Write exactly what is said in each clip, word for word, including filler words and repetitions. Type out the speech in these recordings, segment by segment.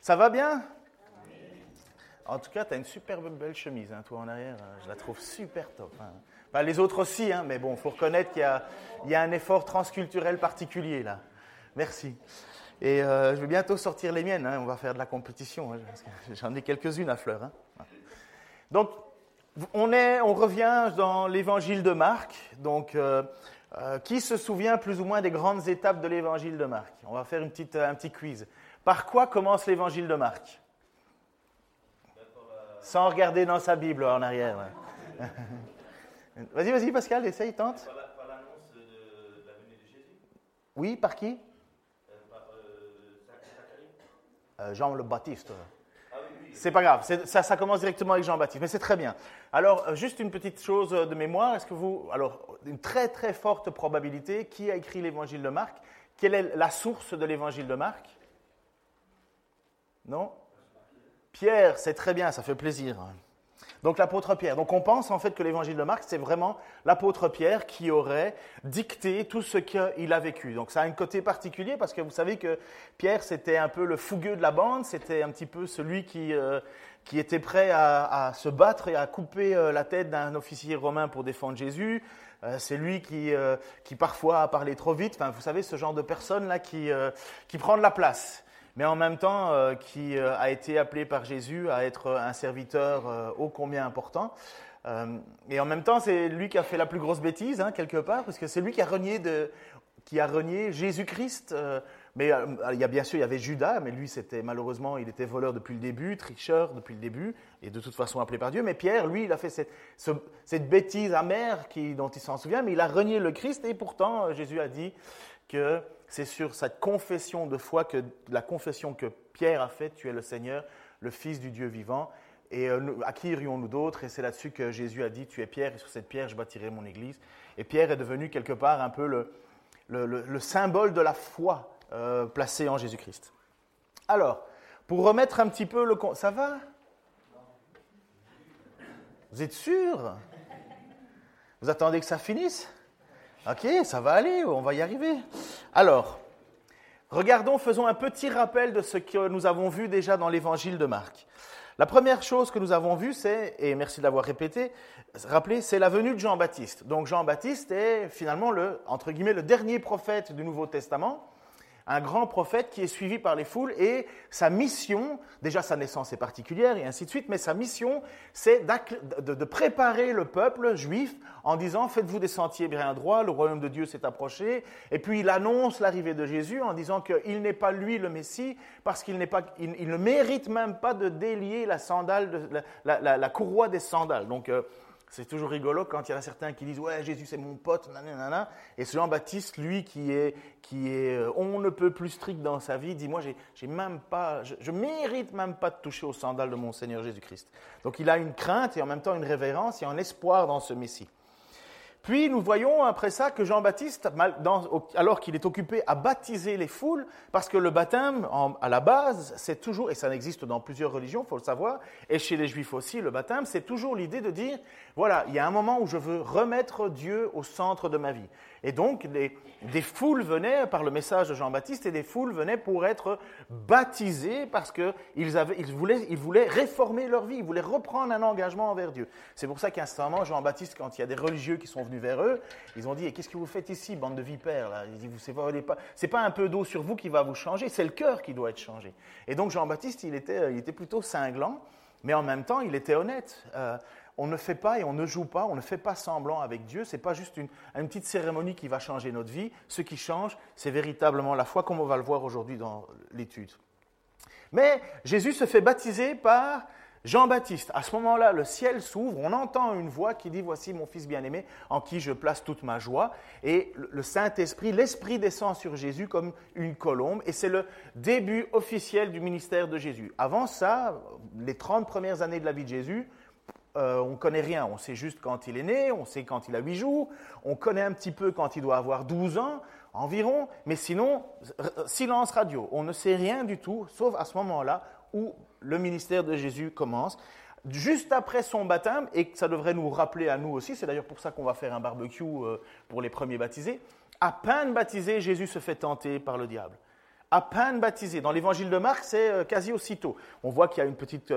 Ça va bien? En tout cas, tu as une superbe belle chemise, hein, toi en arrière. Hein, je la trouve super top. Hein. Ben, les autres aussi, hein, mais bon, il faut reconnaître qu'il y a, il y a un effort transculturel particulier là. Merci. Et euh, je vais bientôt sortir les miennes. Hein, on va faire de la compétition. Hein, parce que j'en ai quelques-unes à fleurs. Hein. Donc, on, est, on revient dans l'évangile de Marc. Donc, euh, euh, qui se souvient plus ou moins des grandes étapes de l'évangile de Marc? On va faire une petite, un petit quiz. Par quoi commence l'évangile de Marc? Sans regarder dans sa Bible en arrière. Vas-y, vas-y, Pascal, essaye, tente. Par, la, par l'annonce de, de la venue de Jésus. Oui, par qui? euh, Par euh, Zacharie. Euh, Jean le Baptiste. Ah, oui, oui. C'est pas grave, c'est, ça, ça commence directement avec Jean le Baptiste, mais c'est très bien. Alors, juste une petite chose de mémoire. Est-ce que vous, alors, une très très forte probabilité, qui a écrit l'évangile de Marc? Quelle est la source de l'évangile de Marc? Non? Pierre, c'est très bien, ça fait plaisir. Donc l'apôtre Pierre. Donc on pense en fait que l'évangile de Marc, c'est vraiment l'apôtre Pierre qui aurait dicté tout ce qu'il a vécu. Donc ça a un côté particulier parce que vous savez que Pierre, c'était un peu le fougueux de la bande, c'était un petit peu celui qui, euh, qui était prêt à, à se battre et à couper euh, la tête d'un officier romain pour défendre Jésus. Euh, c'est lui qui, euh, qui parfois a parlé trop vite. Enfin, vous savez, ce genre de personne-là qui, euh, qui prend de la place. Mais en même temps, euh, qui euh, a été appelé par Jésus à être un serviteur euh, ô combien important. Euh, et en même temps, c'est lui qui a fait la plus grosse bêtise, hein, quelque part, parce que c'est lui qui a renié, de, qui a renié Jésus-Christ. Euh, mais euh, il y a, bien sûr, il y avait Judas, mais lui, c'était, malheureusement, il était voleur depuis le début, tricheur depuis le début, et de toute façon appelé par Dieu. Mais Pierre, lui, il a fait cette, ce, cette bêtise amère qui, dont il s'en souvient, mais il a renié le Christ, et pourtant, Jésus a dit que... C'est sur cette confession de foi, que, la confession que Pierre a faite, tu es le Seigneur, le Fils du Dieu vivant. Et euh, à qui irions-nous d'autres? Et c'est là-dessus que Jésus a dit, tu es Pierre, et sur cette pierre, je bâtirai mon Église. Et Pierre est devenu quelque part un peu le, le, le, le symbole de la foi euh, placée en Jésus-Christ. Alors, pour remettre un petit peu le... Con... Ça va? Vous êtes sûr? Vous attendez que ça finisse? Ok, ça va aller, on va y arriver. Alors, regardons, faisons un petit rappel de ce que nous avons vu déjà dans l'évangile de Marc. La première chose que nous avons vue, c'est, et merci de l'avoir répété, rappelé, c'est la venue de Jean le Baptiste. Donc Jean le Baptiste est finalement le, entre guillemets, le dernier prophète du Nouveau Testament, un grand prophète qui est suivi par les foules, et sa mission, déjà sa naissance est particulière et ainsi de suite, mais sa mission, c'est de, de préparer le peuple juif en disant « Faites-vous des sentiers bien droits, le royaume de Dieu s'est approché ». Et puis il annonce l'arrivée de Jésus en disant qu'il n'est pas lui le Messie, parce qu'il n'est pas, il, il ne mérite même pas de délier la, sandale de, la, la, la, la courroie des sandales. Donc euh, c'est toujours rigolo quand il y en a certains qui disent « Ouais, Jésus, c'est mon pote, nanana ». Et ce Jean-Baptiste, lui, qui est, qui est on ne peut plus strict dans sa vie, dit « Moi, j'ai, j'ai même pas, je, je mérite même pas de toucher aux sandales de mon Seigneur Jésus-Christ ». Donc, il a une crainte et en même temps une révérence et un espoir dans ce Messie. Puis, nous voyons après ça que Jean-Baptiste, dans, alors qu'il est occupé à baptiser les foules, parce que le baptême, en, à la base, c'est toujours, et ça existe dans plusieurs religions, il faut le savoir, et chez les Juifs aussi, le baptême, c'est toujours l'idée de dire, voilà, il y a un moment où je veux remettre Dieu au centre de ma vie. Et donc, les, des foules venaient, par le message de Jean-Baptiste, et des foules venaient pour être baptisées, parce qu'ils avaient, ils voulaient, ils voulaient réformer leur vie, ils voulaient reprendre un engagement envers Dieu. C'est pour ça qu'à ce moment, Jean-Baptiste, quand il y a des religieux qui sont venus vers eux, ils ont dit, et qu'est-ce que vous faites ici, bande de vipères, là? Ils disent, vous savez pas, c'est pas un peu d'eau sur vous qui va vous changer, c'est le cœur qui doit être changé. Et donc Jean-Baptiste, il était, il était plutôt cinglant, mais en même temps, il était honnête. Euh, on ne fait pas et on ne joue pas, on ne fait pas semblant avec Dieu, c'est pas juste une, une petite cérémonie qui va changer notre vie. Ce qui change, c'est véritablement la foi, comme on va le voir aujourd'hui dans l'étude. Mais Jésus se fait baptiser par... Jean-Baptiste, à ce moment-là, le ciel s'ouvre, on entend une voix qui dit « Voici mon fils bien-aimé, en qui je place toute ma joie ». Et le Saint-Esprit, l'Esprit descend sur Jésus comme une colombe, et c'est le début officiel du ministère de Jésus. Avant ça, les trente premières années de la vie de Jésus, euh, on ne connaît rien. On sait juste quand il est né, on sait quand il a huit jours, on connaît un petit peu quand il doit avoir douze ans environ, mais sinon, silence radio, on ne sait rien du tout, sauf à ce moment-là, où le ministère de Jésus commence, juste après son baptême, et ça devrait nous rappeler à nous aussi, c'est d'ailleurs pour ça qu'on va faire un barbecue pour les premiers baptisés, à peine baptisé, Jésus se fait tenter par le diable. à peine baptisé. Dans l'évangile de Marc, c'est quasi aussitôt. On voit qu'il y a une petite,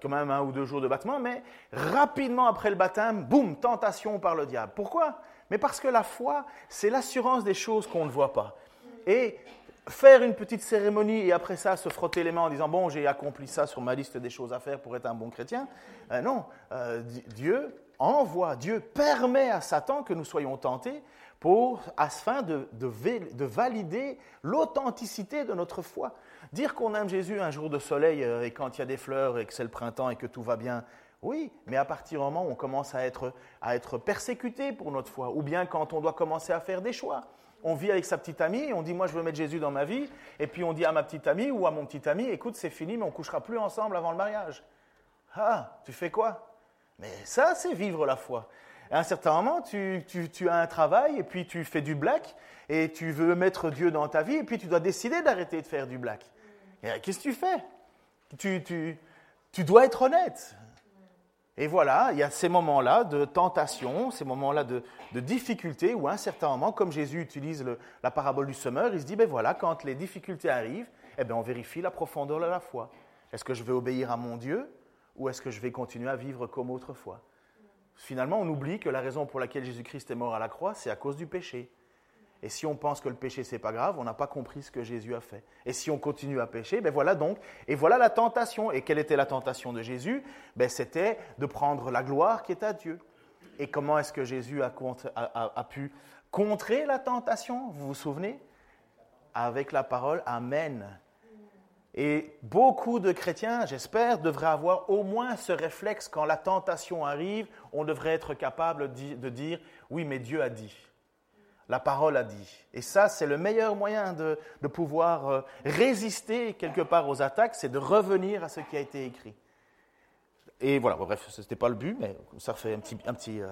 quand même un ou deux jours de battement, mais rapidement après le baptême, boum, tentation par le diable. Pourquoi ? Mais parce que la foi, c'est l'assurance des choses qu'on ne voit pas. Et faire une petite cérémonie et après ça se frotter les mains en disant « bon, j'ai accompli ça sur ma liste des choses à faire pour être un bon chrétien euh, », non, euh, Dieu envoie, Dieu permet à Satan que nous soyons tentés pour, afin de, de, de valider l'authenticité de notre foi. Dire qu'on aime Jésus un jour de soleil euh, et quand il y a des fleurs et que c'est le printemps et que tout va bien, oui, mais à partir du moment où on commence à être, à être persécuté pour notre foi ou bien quand on doit commencer à faire des choix. On vit avec sa petite amie, on dit « moi je veux mettre Jésus dans ma vie » et puis on dit à ma petite amie ou à mon petit ami « écoute c'est fini mais on ne couchera plus ensemble avant le mariage ». Ah, tu fais quoi ? Mais ça c'est vivre la foi. À un certain moment, tu, tu, tu as un travail et puis tu fais du black et tu veux mettre Dieu dans ta vie et puis tu dois décider d'arrêter de faire du black. Et qu'est-ce que tu fais ? tu, tu, tu dois être honnête. Et voilà, il y a ces moments-là de tentation, ces moments-là de, de difficulté où à un certain moment, comme Jésus utilise le, la parabole du semeur, il se dit, ben voilà, quand les difficultés arrivent, eh ben on vérifie la profondeur de la foi. Est-ce que je vais obéir à mon Dieu ou est-ce que je vais continuer à vivre comme autrefois ? Finalement, on oublie que la raison pour laquelle Jésus-Christ est mort à la croix, c'est à cause du péché. Et si on pense que le péché, c'est pas grave, on n'a pas compris ce que Jésus a fait. Et si on continue à pécher, ben voilà donc, et voilà la tentation. Et quelle était la tentation de Jésus ? Ben c'était de prendre la gloire qui est à Dieu. Et comment est-ce que Jésus a, contre, a, a, a pu contrer la tentation ? Vous vous souvenez ? Avec la parole « Amen ». Et beaucoup de chrétiens, j'espère, devraient avoir au moins ce réflexe quand la tentation arrive, on devrait être capable de dire « oui, mais Dieu a dit ». La parole a dit. Et ça, c'est le meilleur moyen de, de pouvoir euh, résister quelque part aux attaques, c'est de revenir à ce qui a été écrit. Et voilà, bref, ce n'était pas le but, mais ça fait un petit... Un petit euh...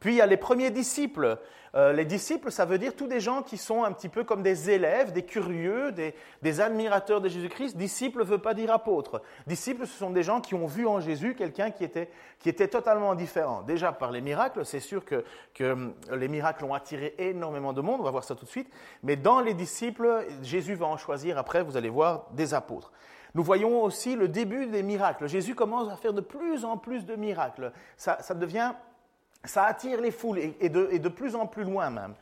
Puis, il y a les premiers disciples. Euh, les disciples, ça veut dire tous des gens qui sont un petit peu comme des élèves, des curieux, des, des admirateurs de Jésus-Christ. Disciples ne veut pas dire apôtre. Disciples, ce sont des gens qui ont vu en Jésus quelqu'un qui était, qui était totalement différent. Déjà, par les miracles, c'est sûr que, que les miracles ont attiré énormément de monde. On va voir ça tout de suite. Mais dans les disciples, Jésus va en choisir après, vous allez voir, des apôtres. Nous voyons aussi le début des miracles. Jésus commence à faire de plus en plus de miracles. Ça, ça devient... Ça attire les foules et de, et de plus en plus loin même.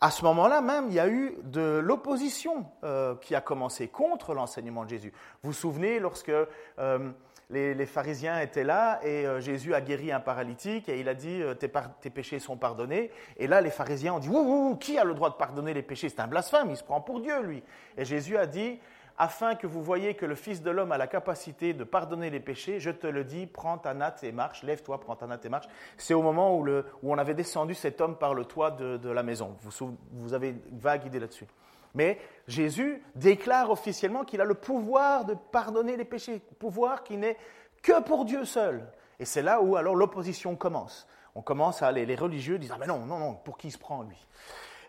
À ce moment-là même, il y a eu de l'opposition euh, qui a commencé contre l'enseignement de Jésus. Vous vous souvenez lorsque euh, les, les pharisiens étaient là et euh, Jésus a guéri un paralytique et il a dit euh, tes, par- tes péchés sont pardonnés. Et là, les pharisiens ont dit ouh, ouh, ouh, qui a le droit de pardonner les péchés ? C'est un blasphème, il se prend pour Dieu lui. Et Jésus a dit afin que vous voyez que le Fils de l'homme a la capacité de pardonner les péchés, je te le dis, prends ta natte et marche, lève-toi, prends ta natte et marche. C'est au moment où, le, où on avait descendu cet homme par le toit de, de la maison. Vous, vous avez une vague idée là-dessus. Mais Jésus déclare officiellement qu'il a le pouvoir de pardonner les péchés, pouvoir qui n'est que pour Dieu seul. Et c'est là où alors l'opposition commence. On commence à aller, les religieux disent « ah mais non, non, non, pour qui il se prend lui ?»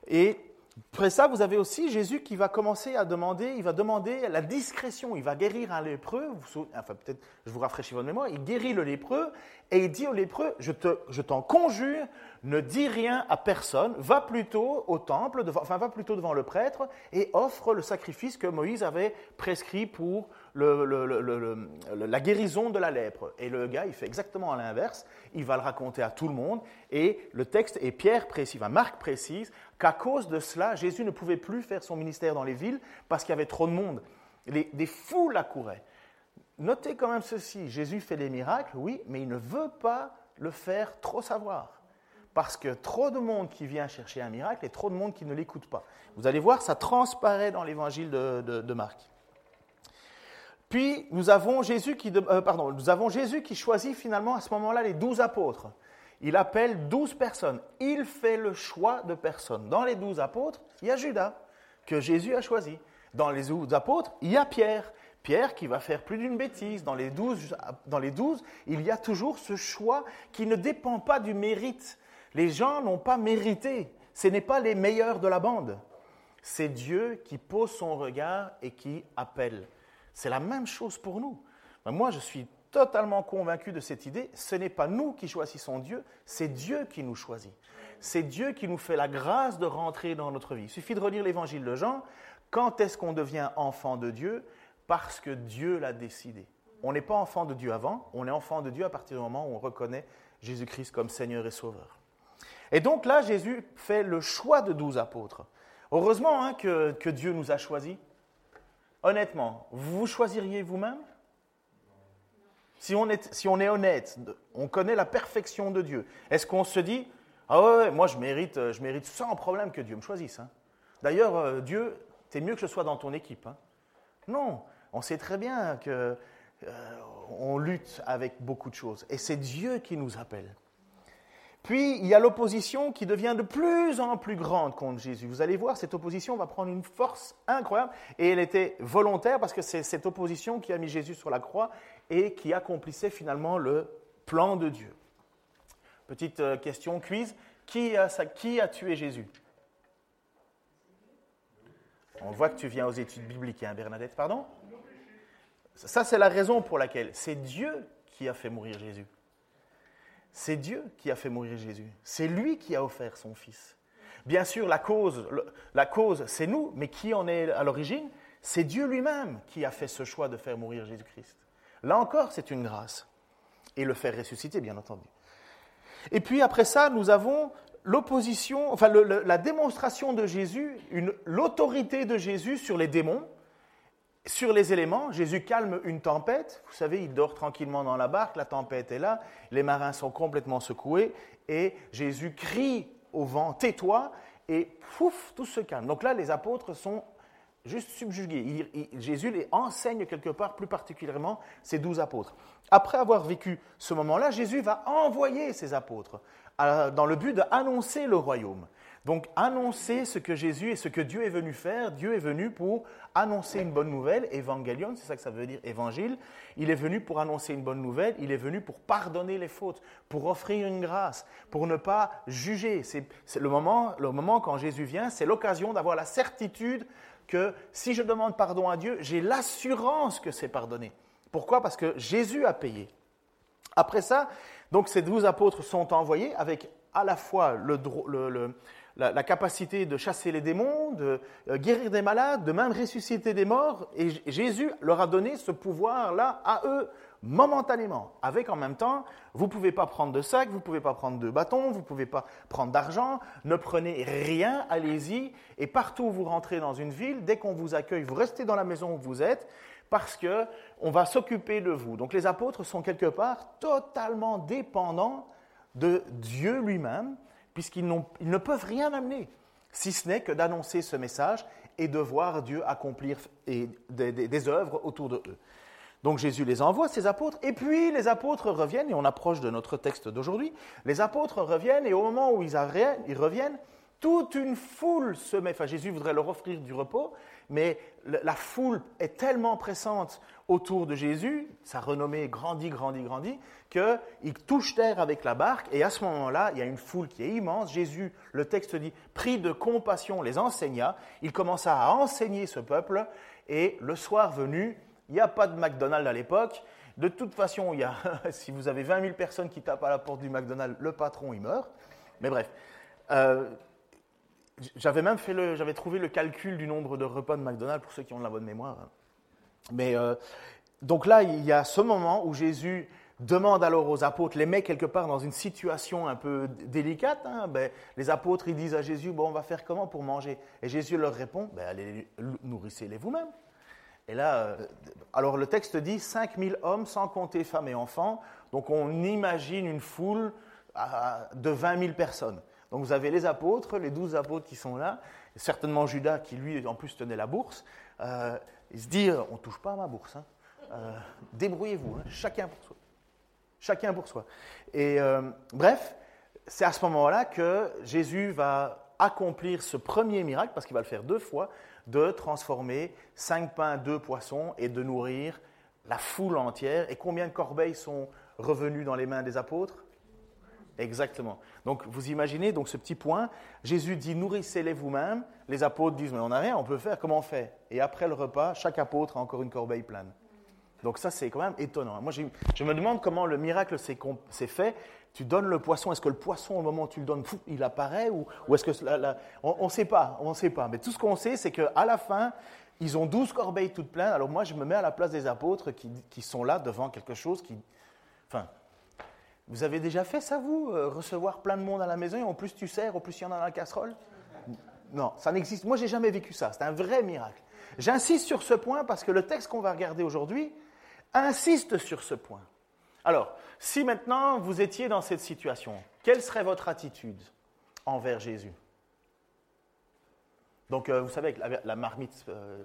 Et après ça, vous avez aussi Jésus qui va commencer à demander, il va demander la discrétion, il va guérir un lépreux, vous, enfin peut-être je vous rafraîchis votre mémoire, il guérit le lépreux et il dit au lépreux, je, te, je t'en conjure, ne dis rien à personne, va plutôt au temple, devant, enfin va plutôt devant le prêtre et offre le sacrifice que Moïse avait prescrit pour le, le, le, le, le, la guérison de la lèpre. Et le gars, il fait exactement à l'inverse, il va le raconter à tout le monde et le texte, et Pierre précise, enfin Marc précise, qu'à cause de cela, Jésus ne pouvait plus faire son ministère dans les villes parce qu'il y avait trop de monde. Les, des foules accouraient. Notez quand même ceci, Jésus fait des miracles, oui, mais il ne veut pas le faire trop savoir. Parce que trop de monde qui vient chercher un miracle et trop de monde qui ne l'écoute pas. Vous allez voir, ça transparaît dans l'évangile de, de, de Marc. Puis, nous avons, Jésus qui, euh, pardon, nous avons Jésus qui choisit finalement à ce moment-là les douze apôtres. Il appelle douze personnes. Il fait le choix de personnes. Dans les douze apôtres, il y a Judas, que Jésus a choisi. Dans les douze apôtres, il y a Pierre. Pierre qui va faire plus d'une bêtise. Dans les douze, dans les douze, il y a toujours ce choix qui ne dépend pas du mérite. Les gens n'ont pas mérité. Ce n'est pas les meilleurs de la bande. C'est Dieu qui pose son regard et qui appelle. C'est la même chose pour nous. Mais moi, je suis totalement convaincu de cette idée, ce n'est pas nous qui choisissons Dieu, c'est Dieu qui nous choisit. C'est Dieu qui nous fait la grâce de rentrer dans notre vie. Il suffit de relire l'évangile de Jean. Quand est-ce qu'on devient enfant de Dieu? Parce que Dieu l'a décidé. On n'est pas enfant de Dieu avant, on est enfant de Dieu à partir du moment où on reconnaît Jésus-Christ comme Seigneur et Sauveur. Et donc là, Jésus fait le choix de douze apôtres. Heureusement hein, que, que Dieu nous a choisis. Honnêtement, vous choisiriez vous-même? Si on est, si on est honnête, on connaît la perfection de Dieu. Est-ce qu'on se dit, ah ouais, ouais moi je mérite, je mérite sans problème que Dieu me choisisse. Hein. D'ailleurs, euh, Dieu, c'est mieux que je sois dans ton équipe. Hein. Non, on sait très bien que euh, on lutte avec beaucoup de choses. Et c'est Dieu qui nous appelle. Puis, il y a l'opposition qui devient de plus en plus grande contre Jésus. Vous allez voir, cette opposition va prendre une force incroyable. Et elle était volontaire parce que c'est cette opposition qui a mis Jésus sur la croix et qui accomplissait finalement le plan de Dieu. Petite question quiz. Qui a, ça, qui a tué Jésus? On voit que tu viens aux études bibliques, hein, Bernadette, pardon? Ça, c'est la raison pour laquelle c'est Dieu qui a fait mourir Jésus. C'est Dieu qui a fait mourir Jésus. C'est lui qui a offert son Fils. Bien sûr, la cause, la cause, c'est nous, mais qui en est à l'origine? C'est Dieu lui-même qui a fait ce choix de faire mourir Jésus-Christ. Là encore, c'est une grâce. Et le faire ressusciter, bien entendu. Et puis après ça, nous avons l'opposition, enfin le, le, la démonstration de Jésus, une, l'autorité de Jésus sur les démons, sur les éléments. Jésus calme une tempête. Vous savez, il dort tranquillement dans la barque, la tempête est là, les marins sont complètement secoués et Jésus crie au vent « tais-toi » et pouf, tout se calme. Donc là, les apôtres sont juste subjugués. Il, il, Jésus les enseigne quelque part, plus particulièrement ces douze apôtres. Après avoir vécu ce moment-là, Jésus va envoyer ses apôtres à, dans le but d'annoncer le royaume. Donc, annoncer ce que Jésus et ce que Dieu est venu faire. Dieu est venu pour annoncer une bonne nouvelle. Évangélion, c'est ça que ça veut dire, évangile. Il est venu pour annoncer une bonne nouvelle. Il est venu pour pardonner les fautes, pour offrir une grâce, pour ne pas juger. C'est, c'est le moment, le moment quand Jésus vient, c'est l'occasion d'avoir la certitude que si je demande pardon à Dieu, j'ai l'assurance que c'est pardonné. Pourquoi? Parce que Jésus a payé. Après ça, donc ces douze apôtres sont envoyés avec à la fois le... le, le La, la capacité de chasser les démons, de euh, guérir des malades, de même ressusciter des morts. Et J- Jésus leur a donné ce pouvoir-là à eux, momentanément. Avec en même temps, vous ne pouvez pas prendre de sac, vous ne pouvez pas prendre de bâton, vous ne pouvez pas prendre d'argent, ne prenez rien, allez-y. Et partout où vous rentrez dans une ville, dès qu'on vous accueille, vous restez dans la maison où vous êtes, parce qu'on va s'occuper de vous. Donc les apôtres sont quelque part totalement dépendants de Dieu lui-même, puisqu'ils ils ne peuvent rien amener, si ce n'est que d'annoncer ce message et de voir Dieu accomplir et des, des, des œuvres autour de eux. Donc Jésus les envoie, ces apôtres, et puis les apôtres reviennent, et on approche de notre texte d'aujourd'hui, les apôtres reviennent, et au moment où ils, arrêtent, ils reviennent, toute une foule se met, enfin Jésus voudrait leur offrir du repos, mais la foule est tellement pressante autour de Jésus, sa renommée grandit, grandit, grandit, qu'il touche terre avec la barque et à ce moment-là, il y a une foule qui est immense. Jésus, le texte dit, pris de compassion, les enseigna. Il commença à enseigner ce peuple et le soir venu, il n'y a pas de McDonald's à l'époque. De toute façon, il y a, si vous avez vingt mille personnes qui tapent à la porte du McDonald's, le patron, il meurt. Mais bref... Euh, J'avais même fait le, j'avais trouvé le calcul du nombre de repas de McDonald's pour ceux qui ont de la bonne mémoire. Mais euh, donc là, il y a ce moment où Jésus demande alors aux apôtres, les met quelque part dans une situation un peu délicate. Hein, ben, les apôtres, ils disent à Jésus, bon, on va faire comment pour manger? Et Jésus leur répond, ben, allez, nourrissez-les vous-même. Et là, euh, alors le texte dit cinq mille hommes sans compter femmes et enfants. Donc on imagine une foule à, de vingt mille personnes. Donc vous avez les apôtres, les douze apôtres qui sont là, certainement Judas qui lui en plus tenait la bourse. Euh, il se dit, on ne touche pas à ma bourse, hein. euh, débrouillez-vous, hein. Chacun pour soi. Chacun pour soi. Et euh, bref, c'est à ce moment-là que Jésus va accomplir ce premier miracle, parce qu'il va le faire deux fois, de transformer cinq pains, deux poissons et de nourrir la foule entière. Et combien de corbeilles sont revenues dans les mains des apôtres ? Exactement. Donc, vous imaginez donc, ce petit point. Jésus dit « nourrissez-les vous-même ». Les apôtres disent « mais on n'a rien, on peut faire, comment on fait ?» Et après le repas, chaque apôtre a encore une corbeille pleine. Donc ça, c'est quand même étonnant. Moi, je, je me demande comment le miracle s'est, s'est fait tu donnes le poisson, est-ce que le poisson, au moment où tu le donnes, pff, il apparaît ou, ou est-ce que la, la, on ne sait pas, on ne sait pas. Mais tout ce qu'on sait, c'est qu'à la fin, ils ont douze corbeilles toutes pleines. Alors moi, je me mets à la place des apôtres qui, qui sont là devant quelque chose qui... Enfin, vous avez déjà fait ça, vous, euh, recevoir plein de monde à la maison et en plus tu sers, en plus il y en a dans la casserole ? Non, ça n'existe. Moi, je n'ai jamais vécu ça. C'est un vrai miracle. J'insiste sur ce point parce que le texte qu'on va regarder aujourd'hui insiste sur ce point. Alors, si maintenant vous étiez dans cette situation, quelle serait votre attitude envers Jésus ? Donc, euh, vous savez, avec la, la marmite... Euh,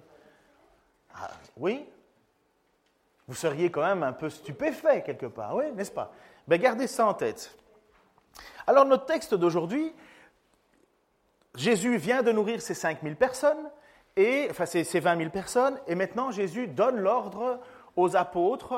ah, oui ? Vous seriez quand même un peu stupéfait quelque part, oui, n'est-ce pas ? Ben, gardez ça en tête. Alors, notre texte d'aujourd'hui... Jésus vient de nourrir ces cinq mille personnes, et, enfin ces, ces vingt mille personnes, et maintenant Jésus donne l'ordre aux apôtres.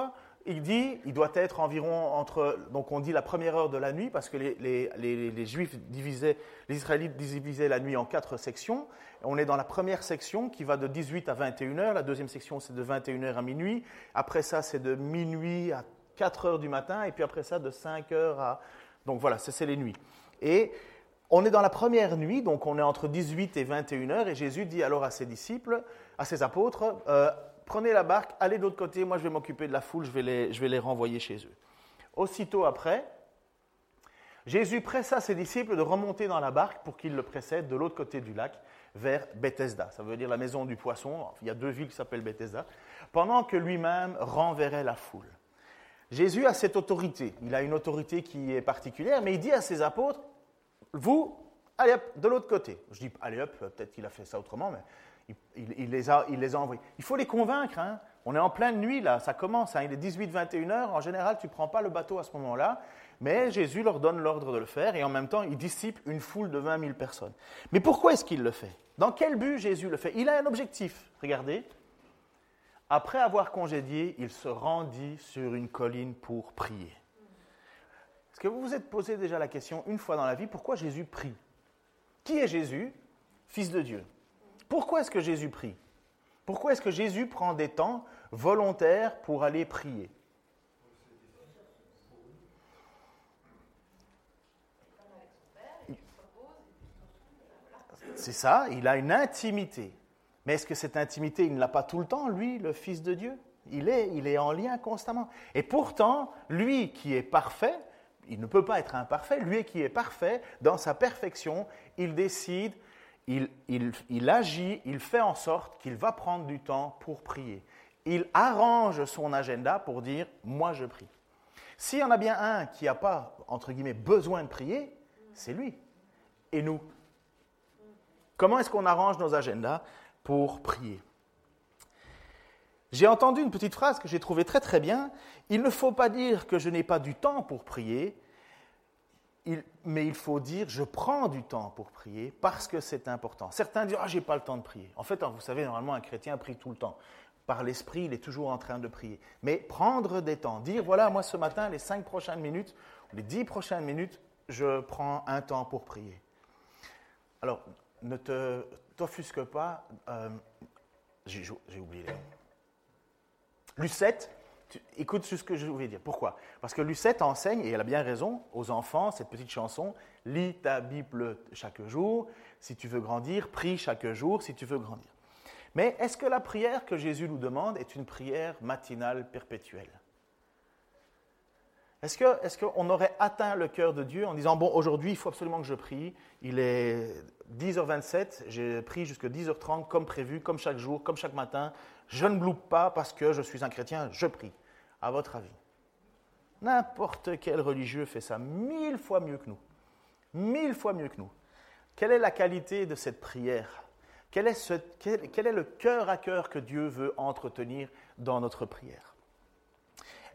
Il dit, il doit être environ entre, donc on dit la première heure de la nuit, parce que les, les, les, les Juifs divisaient, les Israélites divisaient la nuit en quatre sections. On est dans la première section qui va de dix-huit à vingt et une heures, la deuxième section c'est de vingt et une heures à minuit, après ça c'est de minuit à quatre heures du matin, et puis après ça de cinq heures à... Donc voilà, ça c'est les nuits. Et... On est dans la première nuit, donc on est entre dix-huit et vingt et une heures, et Jésus dit alors à ses disciples, à ses apôtres, euh, prenez la barque, allez de l'autre côté, moi je vais m'occuper de la foule, je vais les, je vais les renvoyer chez eux. Aussitôt après, Jésus pressa ses disciples de remonter dans la barque pour qu'ils le précèdent de l'autre côté du lac, vers Bethesda. Ça veut dire la maison du poisson, il y a deux villes qui s'appellent Bethesda, pendant que lui-même renverrait la foule. Jésus a cette autorité, il a une autorité qui est particulière, mais il dit à ses apôtres, vous, allez hop, de l'autre côté. Je dis, allez hop, peut-être qu'il a fait ça autrement, mais il, il, il, les, a, il les a envoyés. Il faut les convaincre, hein. On est en pleine nuit, là, ça commence, hein. Il est dix-huit vingt et une heures, en général, tu ne prends pas le bateau à ce moment-là, mais Jésus leur donne l'ordre de le faire, et en même temps, il dissipe une foule de vingt mille personnes. Mais pourquoi est-ce qu'il le fait ? Dans quel but Jésus le fait ? Il a un objectif, regardez. Après avoir congédié, il se rendit sur une colline pour prier. Est-ce que vous vous êtes posé déjà la question, une fois dans la vie, pourquoi Jésus prie ? Qui est Jésus ? Fils de Dieu. Pourquoi est-ce que Jésus prie ? Pourquoi est-ce que Jésus prend des temps volontaires pour aller prier ? C'est ça, il a une intimité. Mais est-ce que cette intimité, il ne l'a pas tout le temps, lui, le Fils de Dieu ? Il est, il est en lien constamment. Et pourtant, lui qui est parfait... Il ne peut pas être imparfait. Lui qui est parfait, dans sa perfection, il décide, il, il, il agit, il fait en sorte qu'il va prendre du temps pour prier. Il arrange son agenda pour dire « moi je prie ». S'il y en a bien un qui n'a pas, entre guillemets, besoin de prier, c'est lui et nous. Comment est-ce qu'on arrange nos agendas pour prier ? J'ai entendu une petite phrase que j'ai trouvée très très bien. Il ne faut pas dire que je n'ai pas du temps pour prier, il, mais il faut dire je prends du temps pour prier parce que c'est important. Certains disent ah oh, j'ai pas le temps de prier. En fait, vous savez normalement un chrétien prie tout le temps. Par l'esprit, il est toujours en train de prier. Mais prendre des temps, dire voilà moi ce matin les cinq prochaines minutes, les dix prochaines minutes, je prends un temps pour prier. Alors ne te t'offusque pas. Euh, j'ai, j'ai oublié. Lucette, tu, écoute ce que je voulais dire. Pourquoi ? Parce que Lucette enseigne, et elle a bien raison, aux enfants, cette petite chanson, « Lis ta Bible chaque jour, si tu veux grandir, prie chaque jour, si tu veux grandir. » Mais est-ce que la prière que Jésus nous demande est une prière matinale perpétuelle ? Est-ce que, est-ce qu'on aurait atteint le cœur de Dieu en disant « Bon, aujourd'hui, il faut absolument que je prie, il est dix heures vingt-sept, j'ai prié jusqu'à dix heures trente comme prévu, comme chaque jour, comme chaque matin, je ne loupe pas parce que je suis un chrétien, je prie. » À votre avis, n'importe quel religieux fait ça mille fois mieux que nous. Mille fois mieux que nous. Quelle est la qualité de cette prière ? Quel est, ce, quel, quel est le cœur à cœur que Dieu veut entretenir dans notre prière ?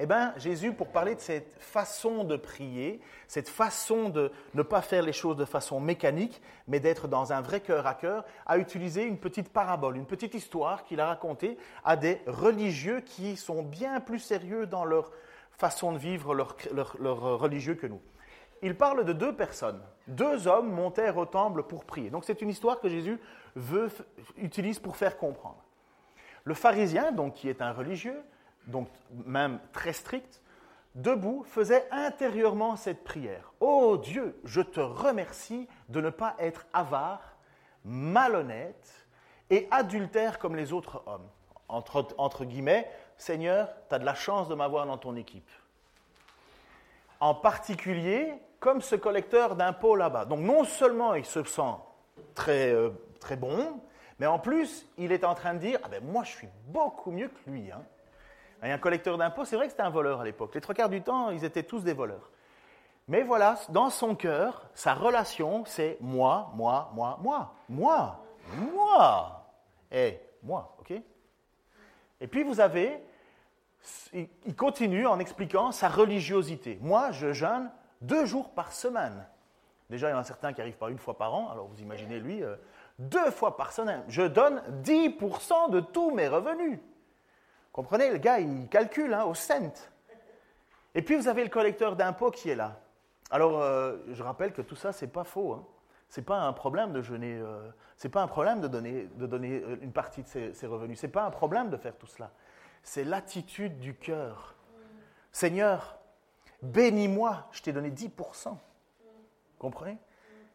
Eh bien, Jésus, pour parler de cette façon de prier, cette façon de ne pas faire les choses de façon mécanique, mais d'être dans un vrai cœur à cœur, a utilisé une petite parabole, une petite histoire qu'il a racontée à des religieux qui sont bien plus sérieux dans leur façon de vivre, leur, leur, leur religieux que nous. Il parle de deux personnes. Deux hommes montèrent au temple pour prier. Donc, c'est une histoire que Jésus veut, utilise pour faire comprendre. Le pharisien, donc, qui est un religieux, donc même très strict, debout, faisait intérieurement cette prière. « Ô Dieu, je te remercie de ne pas être avare, malhonnête et adultère comme les autres hommes. » Entre, entre guillemets, « Seigneur, tu as de la chance de m'avoir dans ton équipe. » En particulier, comme ce collecteur d'impôts là-bas. Donc non seulement il se sent très, euh, très bon, mais en plus, il est en train de dire « Ah ben moi, je suis beaucoup mieux que lui. Hein. » Et un collecteur d'impôts, c'est vrai que c'était un voleur à l'époque. Les trois quarts du temps, ils étaient tous des voleurs. Mais voilà, dans son cœur, sa relation, c'est moi, moi, moi, moi, moi, moi, et moi, ok ? Et puis vous avez, il continue en expliquant sa religiosité. Moi, je jeûne deux jours par semaine. Déjà, il y en a certains qui n'arrivent pas une fois par an, alors vous imaginez lui, euh, deux fois par semaine. Je donne dix pour cent de tous mes revenus. Comprenez, le gars, il calcule hein, au cent. Et puis, vous avez le collecteur d'impôts qui est là. Alors, euh, je rappelle que tout ça, ce n'est pas faux. Hein. Ce n'est pas un problème de jeûner. Euh, ce n'est pas un problème de donner, de donner une partie de ses, ses revenus. Ce n'est pas un problème de faire tout cela. C'est l'attitude du cœur. Seigneur, bénis-moi, je t'ai donné dix pour cent. Comprenez ?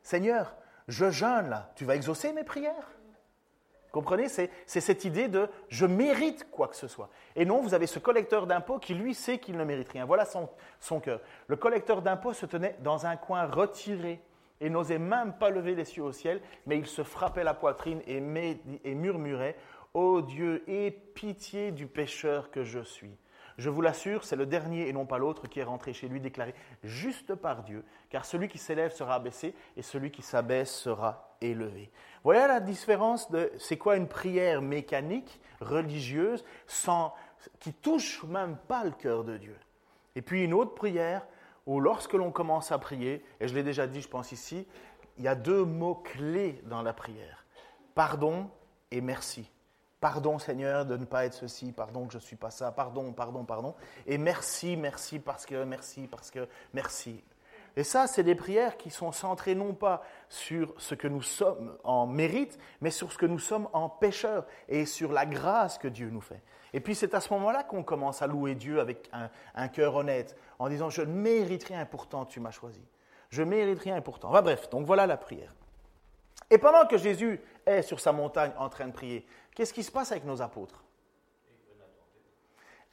Seigneur, je jeûne là. Tu vas exaucer mes prières ? Comprenez, c'est, c'est cette idée de « je mérite quoi que ce soit ». Et non, vous avez ce collecteur d'impôts qui, lui, sait qu'il ne mérite rien. Voilà son, son cœur. Le collecteur d'impôts se tenait dans un coin retiré et n'osait même pas lever les yeux au ciel, mais il se frappait la poitrine et, mé, et murmurait « Ô Dieu, aie pitié du pécheur que je suis ». Je vous l'assure, c'est le dernier et non pas l'autre qui est rentré chez lui déclaré juste par Dieu, car celui qui s'élève sera abaissé et celui qui s'abaisse sera élevé. Voyez la différence de c'est quoi une prière mécanique, religieuse, sans, qui touche même pas le cœur de Dieu. Et puis une autre prière où lorsque l'on commence à prier, et je l'ai déjà dit je pense ici, il y a deux mots clés dans la prière, pardon et merci. Pardon Seigneur de ne pas être ceci, pardon que je ne suis pas ça, pardon, pardon, pardon. Et merci, merci, parce que, merci, parce que, merci. Et ça, c'est des prières qui sont centrées non pas sur ce que nous sommes en mérite, mais sur ce que nous sommes en pécheur et sur la grâce que Dieu nous fait. Et puis c'est à ce moment-là qu'on commence à louer Dieu avec un, un cœur honnête, en disant « je ne mérite rien, pourtant tu m'as choisi. Je ne mérite rien, pourtant. » Enfin, bref, donc voilà la prière. Et pendant que Jésus est sur sa montagne en train de prier, qu'est-ce qui se passe avec nos apôtres ?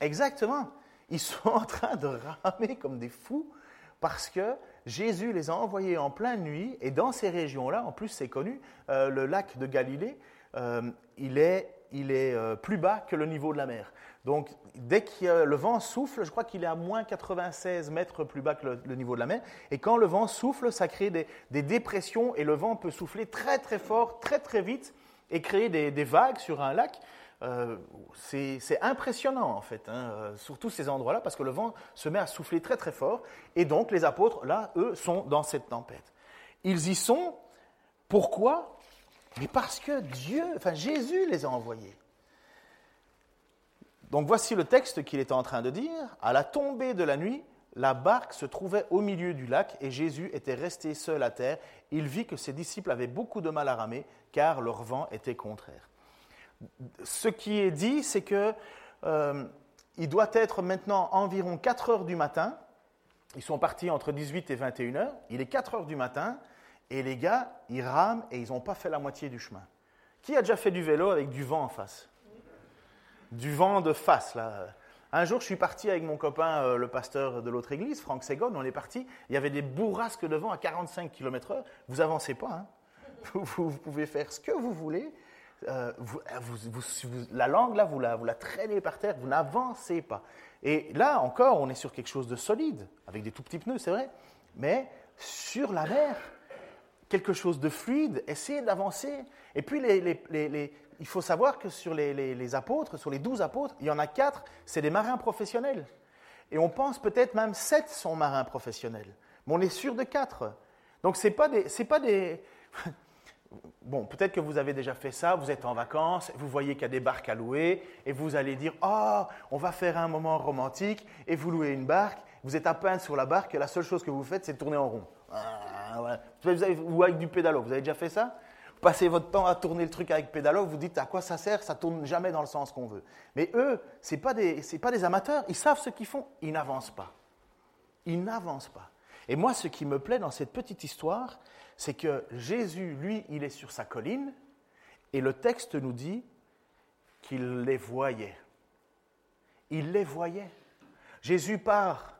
Exactement. Ils sont en train de ramer comme des fous parce que Jésus les a envoyés en pleine nuit. Et dans ces régions-là, en plus c'est connu, euh, le lac de Galilée, euh, il est, il est euh, plus bas que le niveau de la mer. Donc dès que euh, le vent souffle, je crois qu'il est à moins quatre-vingt-seize mètres plus bas que le, le niveau de la mer. Et quand le vent souffle, ça crée des, des dépressions et le vent peut souffler très très fort, très très vite. Et créer des, des vagues sur un lac, euh, c'est, c'est impressionnant en fait, hein, euh, surtout ces endroits-là, parce que le vent se met à souffler très très fort. Et donc les apôtres, là, eux, sont dans cette tempête. Ils y sont, pourquoi ? Mais parce que Dieu, enfin Jésus les a envoyés. Donc voici le texte qu'il était en train de dire. « À la tombée de la nuit, la barque se trouvait au milieu du lac et Jésus était resté seul à terre. Il vit que ses disciples avaient beaucoup de mal à ramer car leur vent était contraire. » Ce qui est dit, c'est que euh, il doit être maintenant environ quatre heures du matin. Ils sont partis entre dix-huit et vingt et une heures. Il est quatre heures du matin et les gars, ils rament et ils n'ont pas fait la moitié du chemin. Qui a déjà fait du vélo avec du vent en face ? Du vent de face, là. Un jour, je suis parti avec mon copain, euh, le pasteur de l'autre église, Franck Ségon, on est parti. Il y avait des bourrasques de vent à quarante-cinq kilomètres heure. Vous avancez pas, hein. Vous, vous pouvez faire ce que vous voulez. Euh, vous, vous, vous, vous, la langue, là, vous la, vous la traînez par terre, vous n'avancez pas. Et là, encore, on est sur quelque chose de solide, avec des tout petits pneus, c'est vrai. Mais sur la mer, quelque chose de fluide, essayez d'avancer. Et puis, les... les, les, les il faut savoir que sur les, les, les apôtres, sur les douze apôtres, il y en a quatre, c'est des marins professionnels. Et on pense peut-être même sept sont marins professionnels. Mais on est sûr de quatre. Donc, ce n'est pas des... C'est pas des... Bon, peut-être que vous avez déjà fait ça, vous êtes en vacances, vous voyez qu'il y a des barques à louer et vous allez dire « Oh, on va faire un moment romantique » et vous louez une barque, vous êtes à peine sur la barque et la seule chose que vous faites, c'est de tourner en rond. Ah, voilà. Vous avez, ou avec du pédalo, vous avez déjà fait ça ? Passez votre temps à tourner le truc avec pédalo, vous dites à quoi ça sert, ça ne tourne jamais dans le sens qu'on veut. Mais eux, ce n'est pas, pas des amateurs, ils savent ce qu'ils font, ils n'avancent pas. Il n'avance pas. Et moi, ce qui me plaît dans cette petite histoire, c'est que Jésus, lui, il est sur sa colline, et le texte nous dit qu'il les voyait. Il les voyait. Jésus part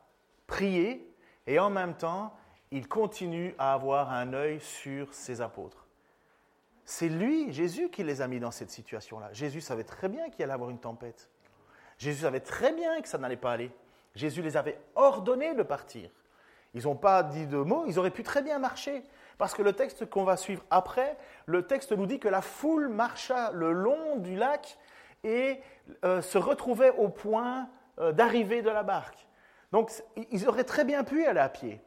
prier, et en même temps, il continue à avoir un œil sur ses apôtres. C'est lui, Jésus, qui les a mis dans cette situation-là. Jésus savait très bien qu'il allait avoir une tempête. Jésus savait très bien que ça n'allait pas aller. Jésus les avait ordonnés de partir. Ils n'ont pas dit de mots, ils auraient pu très bien marcher. Parce que le texte qu'on va suivre après, le texte nous dit que la foule marcha le long du lac et euh, se retrouvait au point euh, d'arrivée de la barque. Donc, ils auraient très bien pu aller à pied.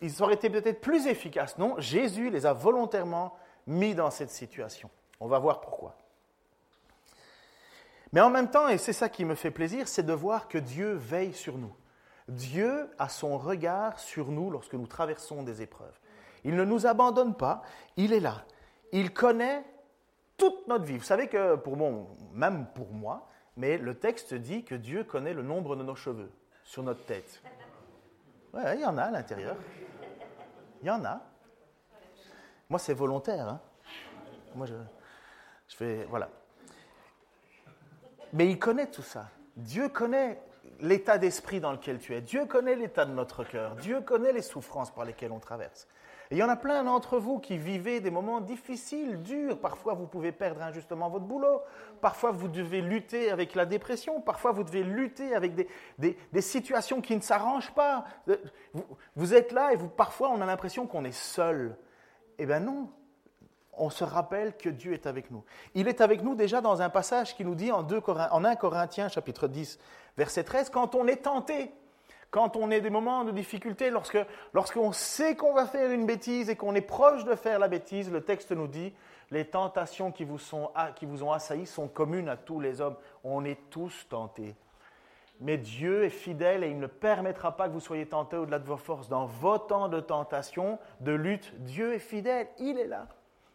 Ils auraient été peut-être plus efficaces. Non, Jésus les a volontairement mis dans cette situation. On va voir pourquoi. Mais en même temps, et c'est ça qui me fait plaisir, c'est de voir que Dieu veille sur nous. Dieu a son regard sur nous lorsque nous traversons des épreuves. Il ne nous abandonne pas, il est là. Il connaît toute notre vie. Vous savez que, pour bon, même pour moi, mais le texte dit que Dieu connaît le nombre de nos cheveux sur notre tête. Ouais, il y en a à l'intérieur. Il y en a. Moi, c'est volontaire. Hein. Moi, je, je fais... Voilà. Mais il connaît tout ça. Dieu connaît l'état d'esprit dans lequel tu es. Dieu connaît l'état de notre cœur. Dieu connaît les souffrances par lesquelles on traverse. Et il y en a plein d'entre vous qui vivez des moments difficiles, durs. Parfois, vous pouvez perdre injustement votre boulot. Parfois, vous devez lutter avec la dépression. Parfois, vous devez lutter avec des, des, des situations qui ne s'arrangent pas. Vous, vous êtes là et vous, parfois, on a l'impression qu'on est seul. Eh bien non. On se rappelle que Dieu est avec nous. Il est avec nous déjà dans un passage qui nous dit en, deux, en un Corinthiens, chapitre dix, verset treize, quand on est tenté, quand on est des moments de difficulté, lorsque, lorsqu'on sait qu'on va faire une bêtise et qu'on est proche de faire la bêtise, le texte nous dit, les tentations qui vous, sont, qui vous ont assaillis sont communes à tous les hommes. On est tous tentés. Mais Dieu est fidèle et il ne permettra pas que vous soyez tentés au-delà de vos forces. Dans vos temps de tentation, de lutte, Dieu est fidèle, il est là.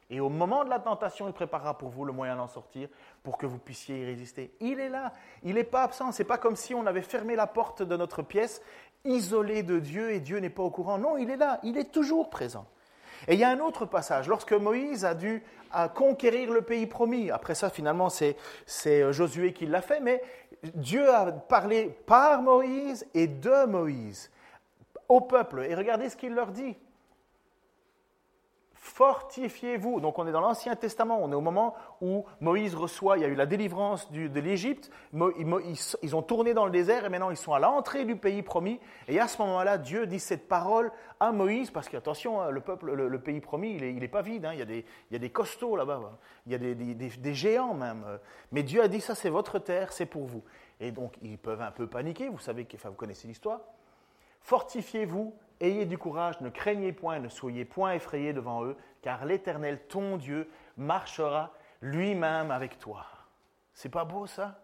Et au moment de la tentation, il préparera pour vous le moyen d'en sortir pour que vous puissiez y résister. Il est là, il n'est pas absent. Ce n'est pas comme si on avait fermé la porte de notre pièce, isolé de Dieu et Dieu n'est pas au courant. Non, il est là, il est toujours présent. Et il y a un autre passage, lorsque Moïse a dû à conquérir le pays promis. Après ça, finalement, c'est, c'est Josué qui l'a fait, mais Dieu a parlé par Moïse et de Moïse au peuple. Et regardez ce qu'il leur dit. Fortifiez-vous. Donc, on est dans l'Ancien Testament. On est au moment où Moïse reçoit, il y a eu la délivrance du, de l'Égypte. Mo, Mo, ils, ils ont tourné dans le désert et maintenant, ils sont à l'entrée du pays promis. Et à ce moment-là, Dieu dit cette parole à Moïse parce que, attention, le, peuple, le, le pays promis, il est, il est pas vide. Hein. Il y a des, il y a des costauds là-bas. Hein. Il y a des, des, des, des géants même. Mais Dieu a dit, ça, c'est votre terre, c'est pour vous. Et donc, ils peuvent un peu paniquer. Vous savez, enfin, vous connaissez l'histoire. Fortifiez-vous. Ayez du courage, ne craignez point, ne soyez point effrayés devant eux, car l'Éternel, ton Dieu, marchera lui-même avec toi. C'est pas beau, ça?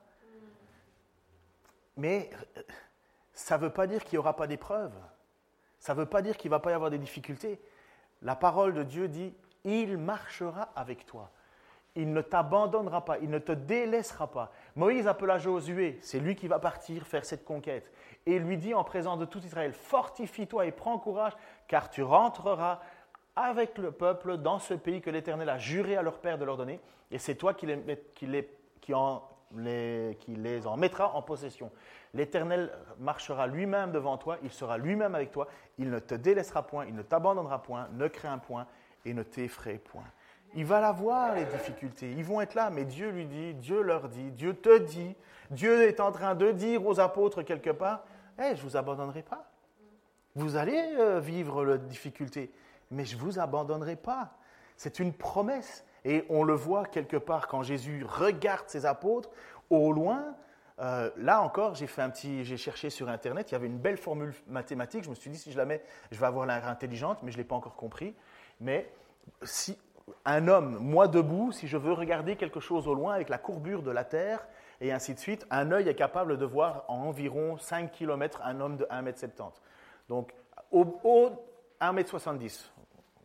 Mais ça ne veut pas dire qu'il n'y aura pas d'épreuves. Ça ne veut pas dire qu'il ne va pas y avoir des difficultés. La parole de Dieu dit, il marchera avec toi. Il ne t'abandonnera pas, il ne te délaissera pas. Moïse appela Josué, c'est lui qui va partir faire cette conquête. Et lui dit en présence de tout Israël, fortifie-toi et prends courage, car tu rentreras avec le peuple dans ce pays que l'Éternel a juré à leur père de leur donner. Et c'est toi qui les, qui les, qui en, les, qui les en mettras en possession. L'Éternel marchera lui-même devant toi, il sera lui-même avec toi. Il ne te délaissera point, il ne t'abandonnera point, ne crains point et ne t'effraie point. Il va la voir, les difficultés. Ils vont être là, mais Dieu lui dit, Dieu leur dit, Dieu te dit. Dieu est en train de dire aux apôtres quelque part, « Hey, je ne vous abandonnerai pas. Vous allez vivre la difficulté, mais je ne vous abandonnerai pas. » C'est une promesse. Et on le voit quelque part quand Jésus regarde ses apôtres au loin. Euh, là encore, j'ai fait un petit, j'ai cherché sur Internet, il y avait une belle formule mathématique. Je me suis dit, si je la mets, je vais avoir l'air intelligente, mais je ne l'ai pas encore compris. Mais si... Un homme, moi debout, si je veux regarder quelque chose au loin avec la courbure de la terre et ainsi de suite, un œil est capable de voir en environ cinq kilomètres un homme de un mètre soixante-dix. Donc, au haut, un mètre soixante-dix.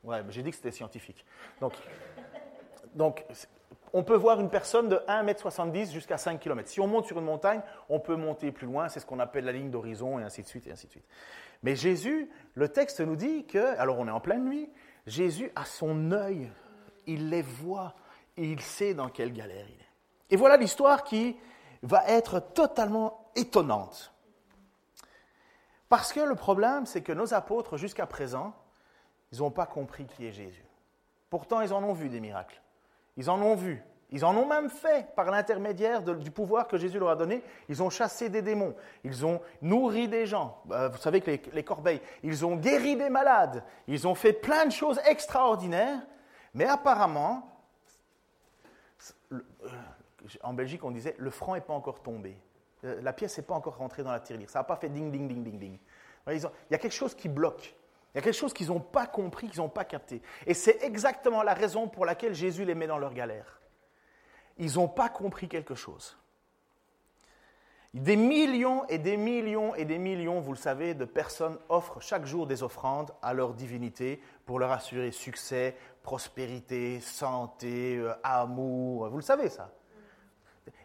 Ouais, j'ai dit que c'était scientifique. Donc, donc on peut voir une personne de un mètre soixante-dix jusqu'à cinq kilomètres. Si on monte sur une montagne, on peut monter plus loin. C'est ce qu'on appelle la ligne d'horizon, et ainsi de suite, et ainsi de suite. Mais Jésus, le texte nous dit que, alors on est en pleine nuit, Jésus a son œil, il les voit, et il sait dans quelle galère il est. Et voilà l'histoire qui va être totalement étonnante. Parce que le problème, c'est que nos apôtres, jusqu'à présent, ils n'ont pas compris qui est Jésus. Pourtant, ils en ont vu des miracles. Ils en ont vu. Ils en ont même fait par l'intermédiaire de, du pouvoir que Jésus leur a donné. Ils ont chassé des démons. Ils ont nourri des gens. Euh, vous savez que les, les corbeilles. Ils ont guéri des malades. Ils ont fait plein de choses extraordinaires. Mais apparemment, le, euh, en Belgique, on disait « le franc n'est pas encore tombé ». La pièce n'est pas encore rentrée dans la tirelire. Ça n'a pas fait ding, ding, ding, ding, ding. Ils ont, il y a quelque chose qui bloque. Il y a quelque chose qu'ils n'ont pas compris, qu'ils n'ont pas capté. Et c'est exactement la raison pour laquelle Jésus les met dans leur galère. Ils n'ont pas compris quelque chose. Des millions et des millions et des millions, vous le savez, de personnes offrent chaque jour des offrandes à leur divinité pour leur assurer succès, prospérité, santé, amour. Vous le savez, ça.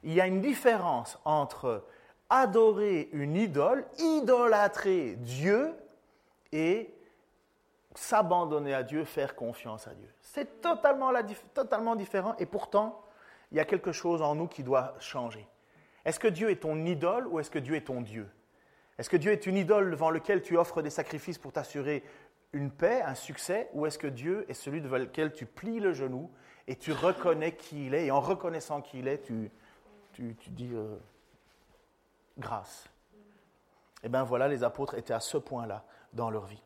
Il y a une différence entre adorer une idole, idolâtrer Dieu et s'abandonner à Dieu, faire confiance à Dieu. C'est totalement, la, totalement différent et pourtant, il y a quelque chose en nous qui doit changer. Est-ce que Dieu est ton idole ou est-ce que Dieu est ton Dieu? Est-ce que Dieu est une idole devant laquelle tu offres des sacrifices pour t'assurer une paix, un succès, ou est-ce que Dieu est celui devant lequel tu plies le genou et tu reconnais qui il est, et en reconnaissant qui il est, tu... Tu, tu dis euh, grâce. Et bien voilà, les apôtres étaient à ce point-là dans leur vie.